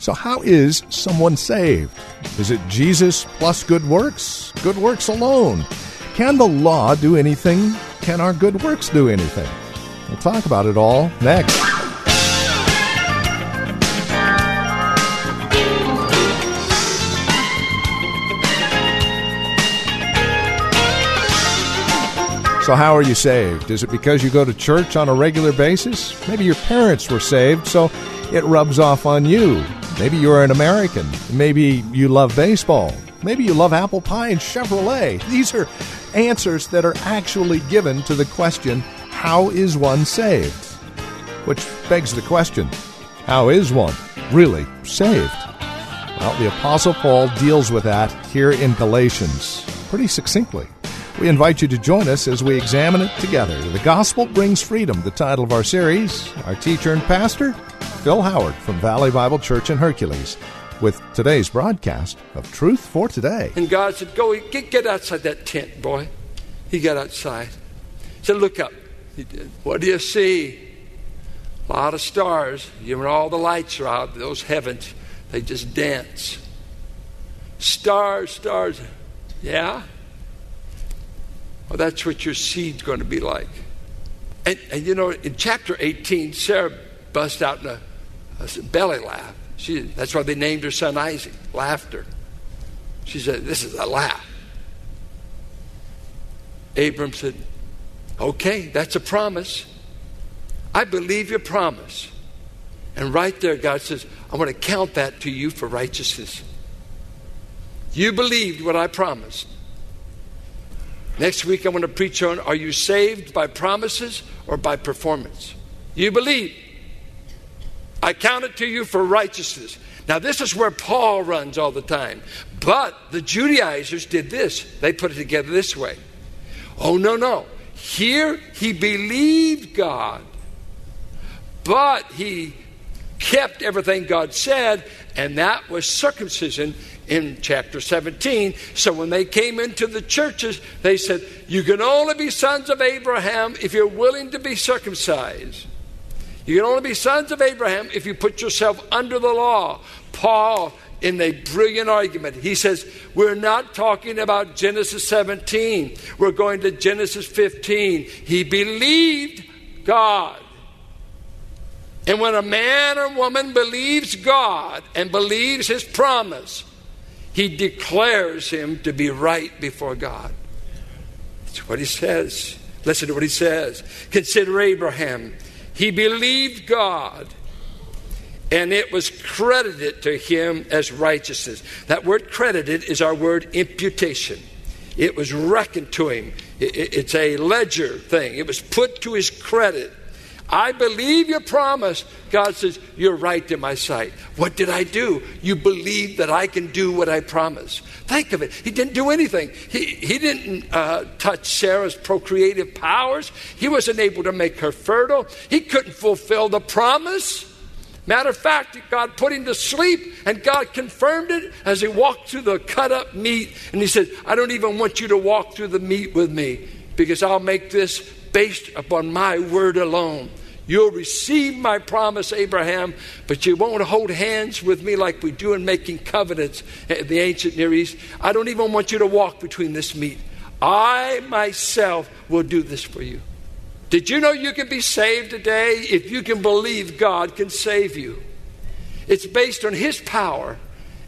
So how is someone saved? Is it Jesus plus good works? Good works alone? Can the law do anything? Can our good works do anything? We'll talk about it all next. So how are you saved? Is it because you go to church on a regular basis? Maybe your parents were saved, so it rubs off on you. Maybe you're an American. Maybe you love baseball. Maybe you love apple pie and Chevrolet. These are answers that are actually given to the question, how is one saved? Which begs the question, how is one really saved? Well, the Apostle Paul deals with that here in Galatians pretty succinctly. We invite you to join us as we examine it together. The Gospel Brings Freedom, the title of our series. Our teacher and pastor, Phil Howard from Valley Bible Church in Hercules, with today's broadcast of Truth for Today. And God said, go, get outside that tent, boy. He got outside. He said, look up. He did. What do you see? A lot of stars. You know, all the lights are out. Those heavens, they just dance. Stars, stars. Yeah? Well, that's what your seed's going to be like. And you know, in chapter 18, Sarah bust out in a belly laugh. That's why they named her son Isaac. Laughter. She said, this is a laugh. Abram said, okay, that's a promise. I believe your promise. And right there, God says, I'm going to count that to you for righteousness. You believed what I promised. Next week, I'm going to preach on, are you saved by promises or by performance? You believe. I count it to you for righteousness. Now, this is where Paul runs all the time. But the Judaizers did this. They put it together this way. Oh, no. Here, he believed God. But he kept everything God said. And that was circumcision in chapter 17. So when they came into the churches, they said, you can only be sons of Abraham if you're willing to be circumcised. You can only be sons of Abraham if you put yourself under the law. Paul, in a brilliant argument, he says, we're not talking about Genesis 17. We're going to Genesis 15. He believed God. And when a man or woman believes God and believes his promise, he declares him to be right before God. That's what he says. Listen to what he says. Consider Abraham. He believed God, and it was credited to him as righteousness. That word credited is our word imputation. It was reckoned to him. It's a ledger thing. It was put to his credit. I believe your promise. God says, you're right in my sight. What did I do? You believe that I can do what I promise. Think of it. He didn't do anything. He didn't touch Sarah's procreative powers. He wasn't able to make her fertile. He couldn't fulfill the promise. Matter of fact, God put him to sleep, and God confirmed it as he walked through the cut-up meat. And he said, I don't even want you to walk through the meat with me, because I'll make this based upon my word alone. You'll receive my promise, Abraham, but you won't hold hands with me like we do in making covenants in the ancient Near East. I don't even want you to walk between this meat. I myself will do this for you. Did you know you can be saved today if you can believe God can save you? It's based on his power.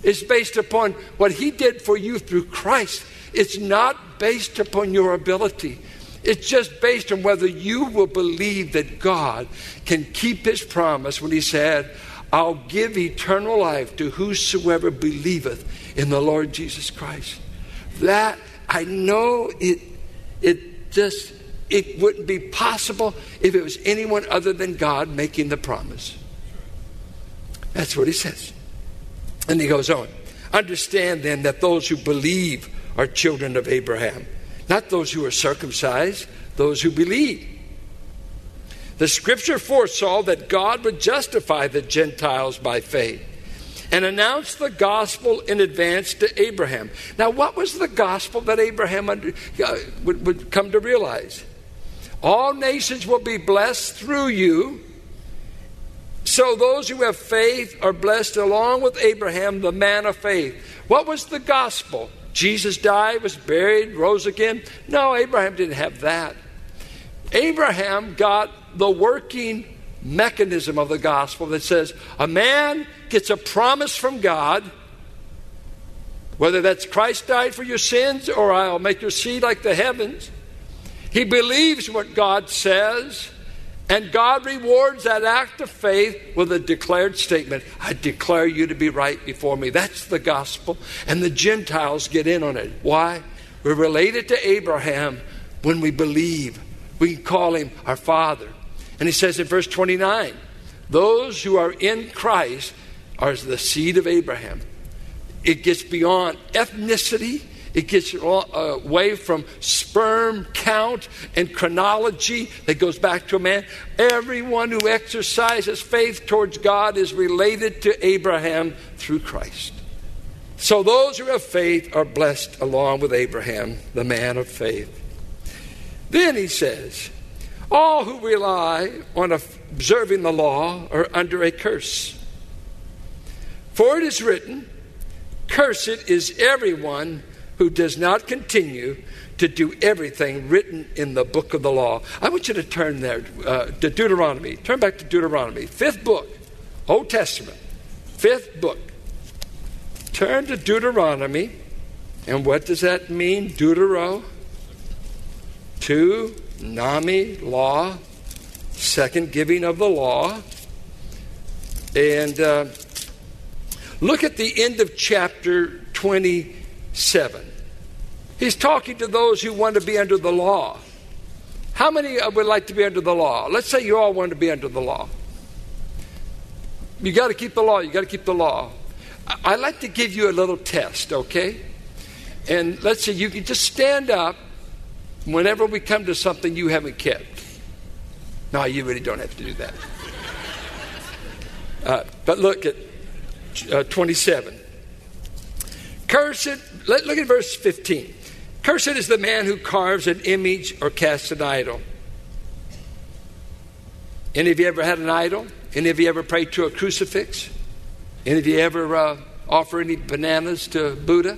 It's based upon what he did for you through Christ. It's not based upon your ability. It's just based on whether you will believe that God can keep his promise when he said, I'll give eternal life to whosoever believeth in the Lord Jesus Christ. That, I know it wouldn't be possible if it was anyone other than God making the promise. That's what he says. And he goes on. Understand then that those who believe are children of Abraham. Not those who are circumcised, those who believe. The scripture foresaw that God would justify the Gentiles by faith and announced the gospel in advance to Abraham. Now, what was the gospel that Abraham would come to realize? All nations will be blessed through you. So those who have faith are blessed along with Abraham, the man of faith. What was the gospel? Jesus died, was buried, rose again? No, Abraham didn't have that. Abraham got the working mechanism of the gospel that says a man gets a promise from God, whether that's Christ died for your sins or I'll make your seed like the heavens. He believes what God says, and God rewards that act of faith with a declared statement. I declare you to be right before me. That's the gospel, and the Gentiles get in on it. Why? We're related to Abraham when we believe. We can call him our Father. And he says in verse 29, those who are in Christ are the seed of Abraham. It gets beyond ethnicity. It gets away from sperm count and chronology that goes back to a man. Everyone who exercises faith towards God is related to Abraham through Christ. So those who have faith are blessed along with Abraham, the man of faith. Then he says, all who rely on observing the law are under a curse. For it is written, cursed is everyone who does not continue to do everything written in the book of the law. I want you to turn there to Deuteronomy. Turn back to Deuteronomy, 5th book, Old Testament, 5th book. Turn to Deuteronomy. And what does that mean? Deutero. Two, Nami, law, second giving of the law. And look at the end of chapter 27. He's talking to those who want to be under the law. How many would like to be under the law? Let's say you all want to be under the law. You got to keep the law. You got to keep the law. I'd like to give you a little test, okay? And let's say you can just stand up whenever we come to something you haven't kept. No, you really don't have to do that. But look at 27. Cursed, look at verse 15. Cursed is the man who carves an image or casts an idol. Any of you ever had an idol? Any of you ever prayed to a crucifix? Any of you ever offer any bananas to Buddha?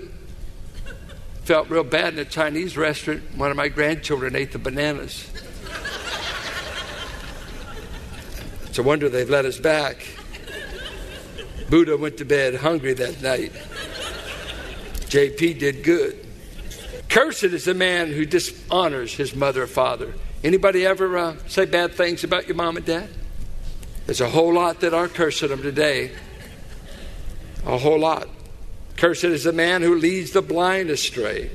Felt real bad in a Chinese restaurant. One of my grandchildren ate the bananas. It's a wonder they've let us back. Buddha went to bed hungry that night. JP did good. Cursed is the man who dishonors his mother or father. Anybody ever say bad things about your mom and dad? There's a whole lot that are cursing them today. A whole lot. Cursed is the man who leads the blind astray,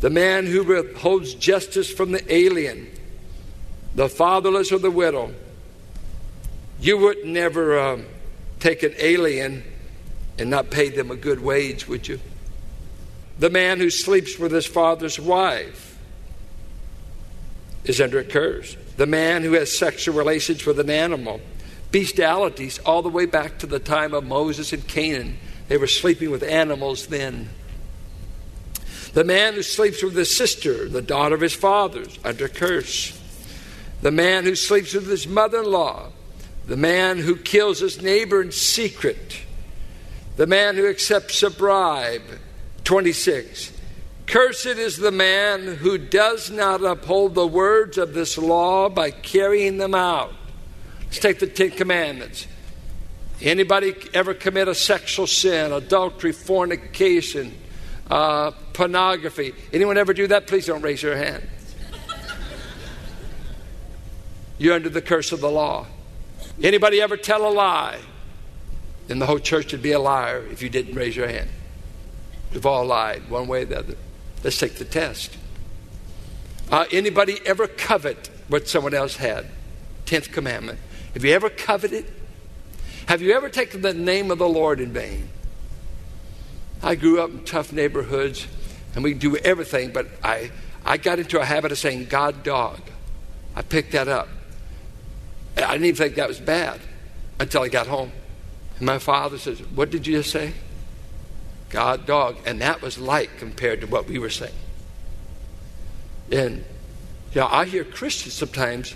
the man who withholds justice from the alien, the fatherless or the widow. You would never take an alien and not pay them a good wage, would you? The man who sleeps with his father's wife is under a curse. The man who has sexual relations with an animal. Bestialities all the way back to the time of Moses and Canaan. They were sleeping with animals then. The man who sleeps with his sister, the daughter of his father's, under curse. The man who sleeps with his mother-in-law. The man who kills his neighbor in secret. The man who accepts a bribe. 26. Cursed is the man who does not uphold the words of this law by carrying them out. Let's take the Ten Commandments. Anybody ever commit a sexual sin, adultery, fornication, pornography? Anyone ever do that? Please don't raise your hand. You're under the curse of the law. Anybody ever tell a lie? Then the whole church would be a liar if you didn't raise your hand. We've all lied one way or the other. Let's take the test. Anybody ever covet what someone else had? 10th commandment. Have you ever coveted? Have you ever taken the name of the Lord in vain? I grew up in tough neighborhoods, and we do everything, but I got into a habit of saying God dog. I picked that up. I didn't even think that was bad until I got home. And my father says, what did you just say? God dog. And that was light compared to what we were saying. And you know, I hear Christians sometimes,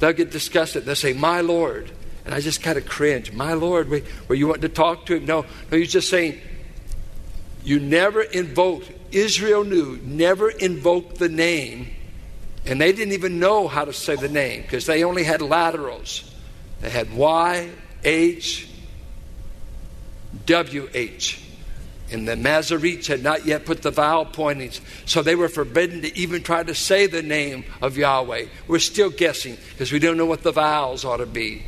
they'll get disgusted. They'll say, my Lord. And I just kind of cringe. My Lord, were you wanting to talk to him? No, you're just saying, you never invoked, Israel knew, never invoked the name. And they didn't even know how to say the name because they only had laterals. They had Y, H, W, H. And the Masoretes had not yet put the vowel pointings. So they were forbidden to even try to say the name of Yahweh. We're still guessing because we don't know what the vowels ought to be.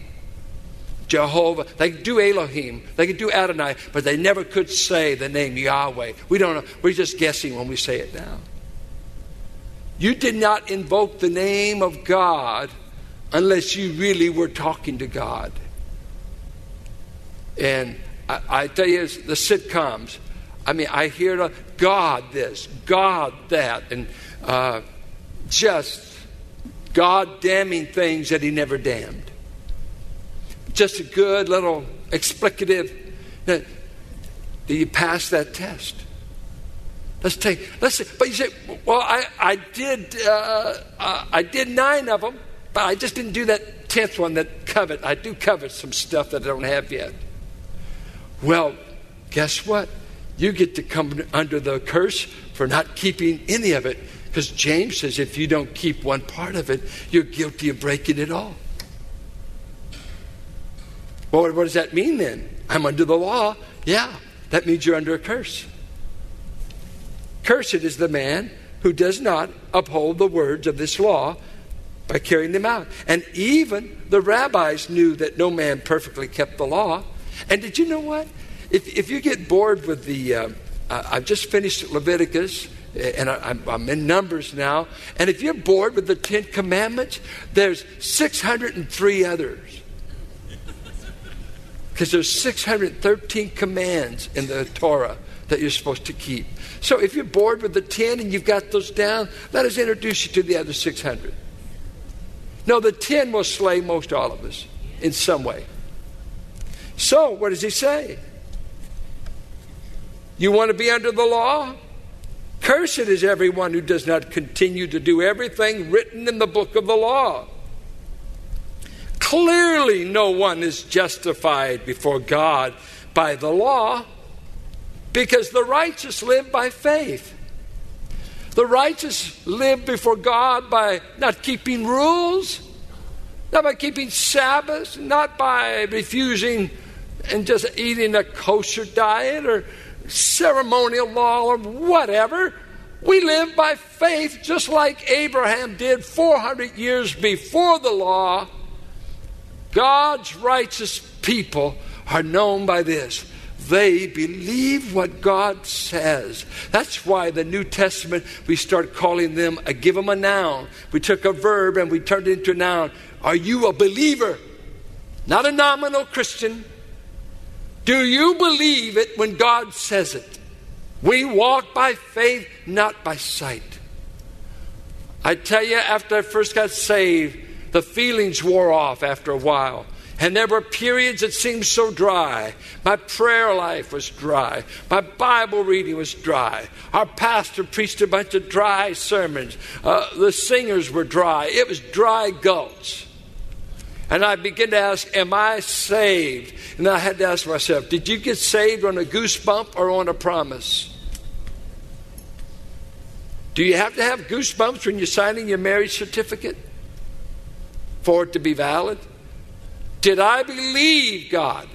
Jehovah. They could do Elohim. They could do Adonai. But they never could say the name Yahweh. We don't know. We're just guessing when we say it now. You did not invoke the name of God unless you really were talking to God. And I tell you, the sitcoms, I mean, I hear God this, God that, and just God damning things that he never damned. Just a good little explicative. Did you pass that test? Let's say, but you say, well, I did 9 of them, but I just didn't do that 10th one that covet. I do covet some stuff that I don't have yet. Well, guess what? You get to come under the curse for not keeping any of it. Because James says if you don't keep one part of it, you're guilty of breaking it all. Well, what does that mean then? I'm under the law. Yeah, that means you're under a curse. Cursed is the man who does not uphold the words of this law by carrying them out. And even the rabbis knew that no man perfectly kept the law. And did you know what? If you get bored with the... I've just finished Leviticus, and I'm in Numbers now. And if you're bored with the 10 Commandments, there's 603 others. Because there's 613 commands in the Torah that you're supposed to keep. So if you're bored with the 10 and you've got those down, let us introduce you to the other 600. No, the 10 will slay most all of us in some way. So what does he say? You want to be under the law? Cursed is everyone who does not continue to do everything written in the book of the law. Clearly no one is justified before God by the law, because the righteous live by faith. The righteous live before God by not keeping rules, not by keeping Sabbaths, not by refusing and just eating a kosher diet or ceremonial law or whatever. We live by faith just like Abraham did 400 years before the law. God's righteous people are known by this. They believe what God says. That's why the New Testament, we start calling them, give them a noun. We took a verb and we turned it into a noun. Are you a believer? Not a nominal Christian. Do you believe it when God says it? We walk by faith, not by sight. I tell you, after I first got saved, the feelings wore off after a while. And there were periods that seemed so dry. My prayer life was dry. My Bible reading was dry. Our pastor preached a bunch of dry sermons. The singers were dry. It was dry gulch. And I began to ask, am I saved? And I had to ask myself, did you get saved on a goosebump or on a promise? Do you have to have goosebumps when you're signing your marriage certificate for it to be valid? Did I believe God?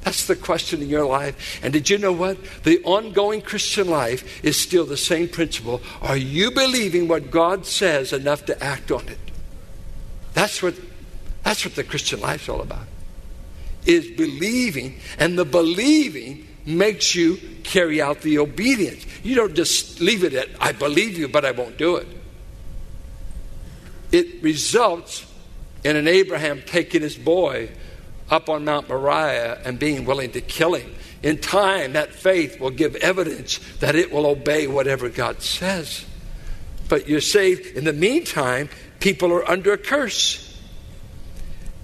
That's the question in your life. And did you know what? The ongoing Christian life is still the same principle. Are you believing what God says enough to act on it? That's what the Christian life's all about. Is believing, and the believing makes you carry out the obedience. You don't just leave it at, I believe you, but I won't do it. It results in an Abraham taking his boy up on Mount Moriah and being willing to kill him. In time, that faith will give evidence that it will obey whatever God says. But you're saved. In the meantime, people are under a curse.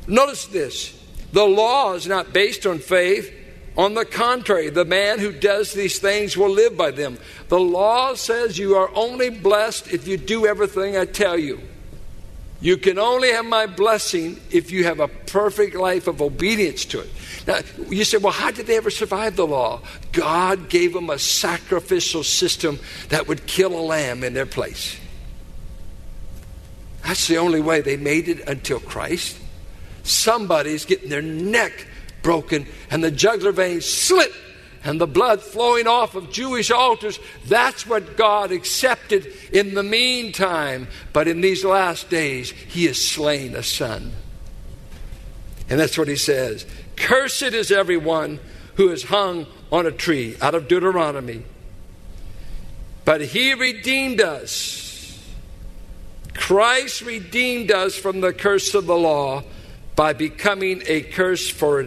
Notice this. The law is not based on faith. On the contrary, the man who does these things will live by them. The law says you are only blessed if you do everything I tell you. You can only have my blessing if you have a perfect life of obedience to it. Now, you say, well, how did they ever survive the law? God gave them a sacrificial system that would kill a lamb in their place. That's the only way they made it until Christ. Somebody's getting their neck broken and the jugular vein slit and the blood flowing off of Jewish altars. That's what God accepted in the meantime. But in these last days, he has slain a son. And that's what he says. Cursed is everyone who is hung on a tree, out of Deuteronomy. But he redeemed us. Christ redeemed us from the curse of the law by becoming a curse for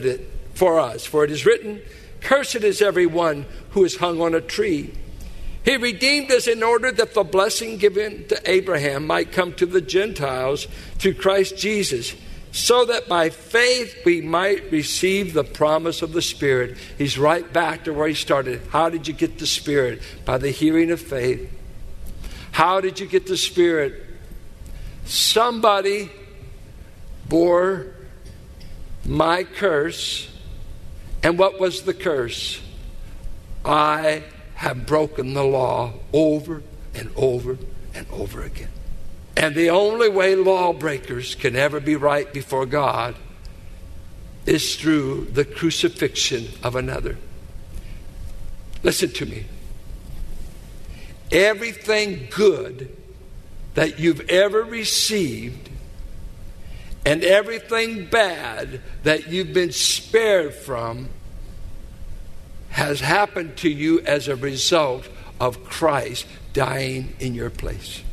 us. For it is written, cursed is everyone who is hung on a tree. He redeemed us in order that the blessing given to Abraham might come to the Gentiles through Christ Jesus, so that by faith we might receive the promise of the Spirit. He's right back to where he started. How did you get the Spirit? By the hearing of faith. How did you get the Spirit? Somebody bore my curse. And what was the curse? I have broken the law over and over and over again. And the only way lawbreakers can ever be right before God is through the crucifixion of another. Listen to me. Everything good that you've ever received and everything bad that you've been spared from has happened to you as a result of Christ dying in your place.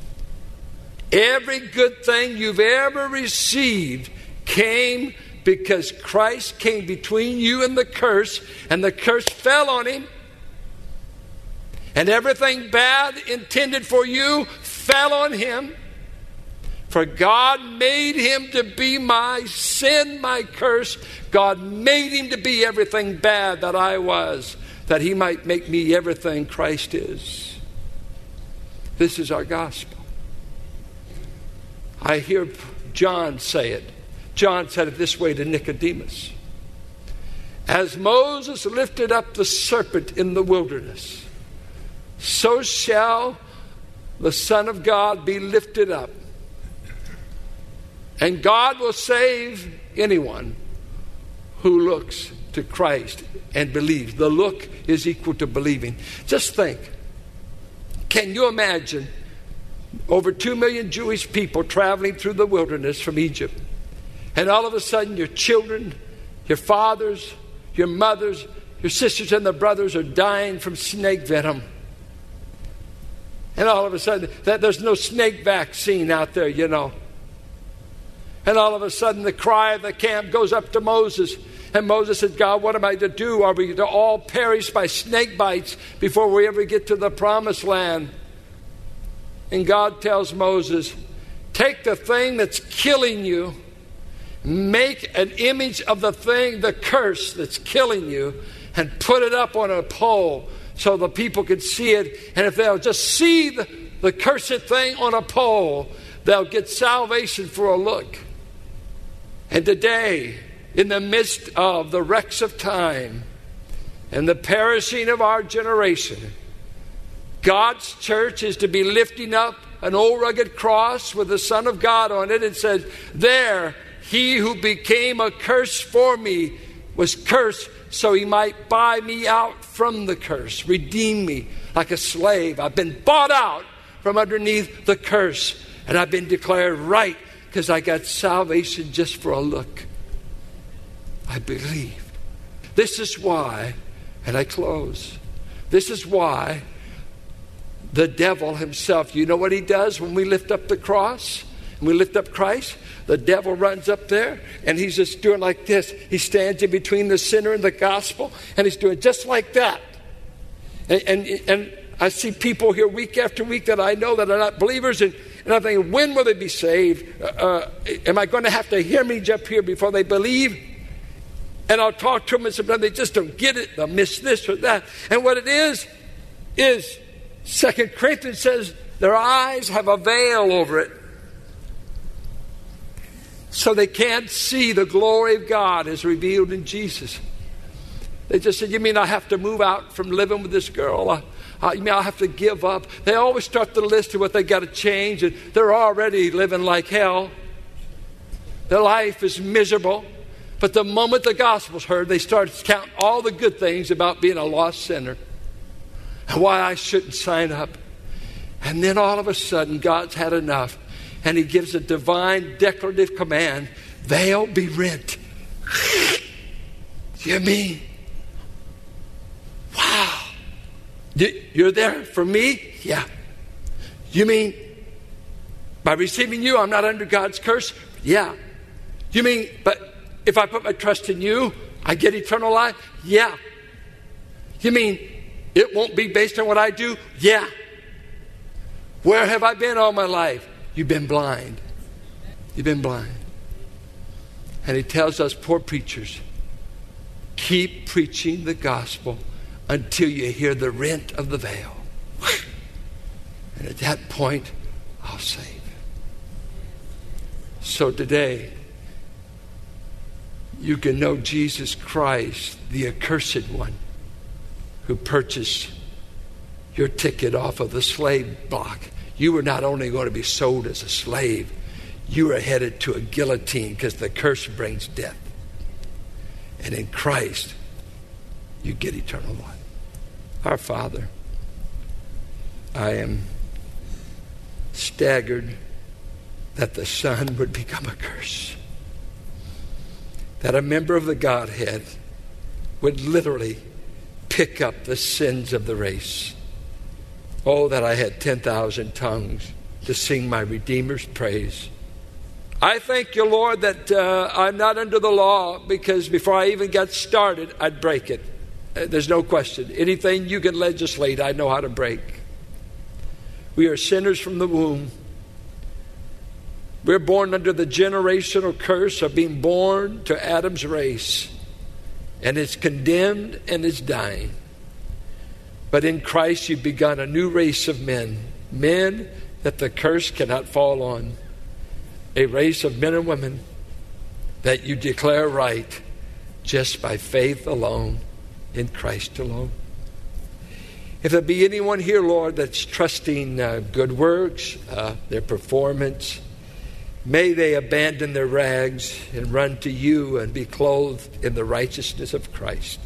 Every good thing you've ever received came because Christ came between you and the curse fell on him. And everything bad intended for you fell on him. For God made him to be my sin, my curse. God made him to be everything bad that I was, that he might make me everything Christ is. This is our gospel. I hear John say it. John said it this way to Nicodemus. As Moses lifted up the serpent in the wilderness, so shall the Son of God be lifted up. And God will save anyone who looks to Christ and believes. The look is equal to believing. Just think. Can you imagine over 2 million Jewish people traveling through the wilderness from Egypt? And all of a sudden your children, your fathers, your mothers, your sisters and their brothers are dying from snake venom. And all of a sudden, there's no snake vaccine out there, you know. And all of a sudden, the cry of the camp goes up to Moses. And Moses said, God, what am I to do? Are we to all perish by snake bites before we ever get to the promised land? And God tells Moses, take the thing that's killing you. Make an image of the thing, the curse that's killing you. And put it up on a pole so the people can see it. And if they'll just see the cursed thing on a pole, they'll get salvation for a look. And today, in the midst of the wrecks of time and the perishing of our generation, God's church is to be lifting up an old rugged cross with the Son of God on it. It says, there, he who became a curse for me was cursed so he might buy me out from the curse, redeem me like a slave. I've been bought out from underneath the curse, and I've been declared right because I got salvation just for a look. I believed. This is why, and I close, this is why the devil himself, you know what he does when we lift up the cross? and we lift up Christ, the devil runs up there, and he's just doing like this. He stands in between the sinner and the gospel, and he's doing just like that. And I see people here week after week that I know that are not believers, and I'm thinking, when will they be saved? Am I going to have to hear me jump here before they believe? And I'll talk to them, and sometimes they just don't get it. They'll miss this or that. And what it is 2 Corinthians says their eyes have a veil over it. So they can't see the glory of God as revealed in Jesus. They just said, you mean I have to move out from living with this girl? You mean I have to give up? They always start the list of what they got to change, and they're already living like hell. Their life is miserable. But the moment the gospel's heard, they start to count all the good things about being a lost sinner and why I shouldn't sign up. And then all of a sudden, God's had enough, and he gives a divine declarative command, veil be rent. You mean? Wow. You're there for me? Yeah. You mean by receiving you, I'm not under God's curse? Yeah. You mean, but if I put my trust in you, I get eternal life? Yeah. You mean it won't be based on what I do? Yeah. Where have I been all my life? You've been blind. You've been blind. And he tells us poor preachers, keep preaching the gospel until you hear the rent of the veil. And at that point, I'll save. So today, you can know Jesus Christ, the accursed one, who purchased your ticket off of the slave block. You were not only going to be sold as a slave, you were headed to a guillotine because the curse brings death. And in Christ, you get eternal life. Our Father, I am staggered that the Son would become a curse. That a member of the Godhead would literally pick up the sins of the race. Oh, that I had 10,000 tongues to sing my Redeemer's praise. I thank you, Lord, that I'm not under the law, because before I even got started, I'd break it. There's no question. Anything you can legislate, I know how to break. We are sinners from the womb. We're born under the generational curse of being born to Adam's race. And it's condemned and it's dying. But in Christ you've begun a new race of men. Men that the curse cannot fall on. A race of men and women that you declare right just by faith alone, in Christ alone. If there be anyone here, Lord, that's trusting good works, their performance, may they abandon their rags and run to you and be clothed in the righteousness of Christ.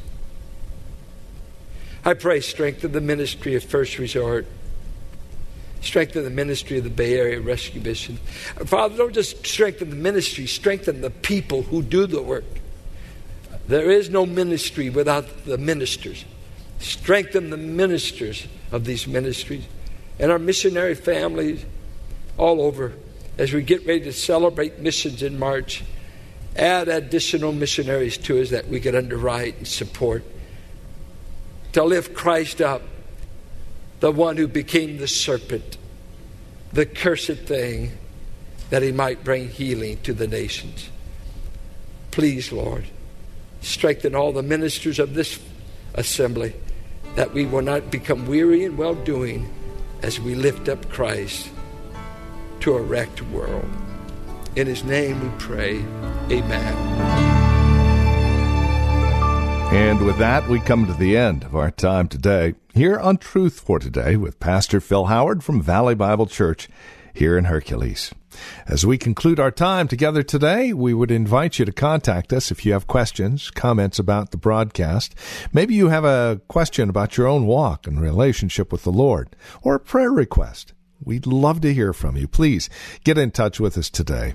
I pray, strengthen the ministry of First Resort. Strengthen the ministry of the Bay Area Rescue Mission. Father, don't just strengthen the ministry, strengthen the people who do the work. There is no ministry without the ministers. Strengthen the ministers of these ministries and our missionary families all over. As we get ready to celebrate missions in March, add additional missionaries to us that we can underwrite and support. To lift Christ up, the one who became the serpent, the cursed thing, that he might bring healing to the nations. Please, Lord, strengthen all the ministers of this assembly, that we will not become weary in well-doing as we lift up Christ to a wrecked world. In his name we pray. Amen. And with that, we come to the end of our time today here on Truth for Today with Pastor Phil Howard from Valley Bible Church here in Hercules. As we conclude our time together today, we would invite you to contact us if you have questions, comments about the broadcast. Maybe you have a question about your own walk and relationship with the Lord, or a prayer request. We'd love to hear from you. Please get in touch with us today.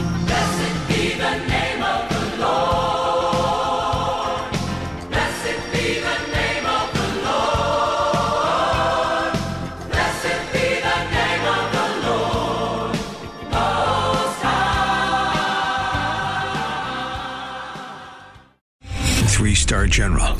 Blessed be the name of the Lord. Blessed be the name of the Lord. Blessed be the name of the Lord Most High. 3-star General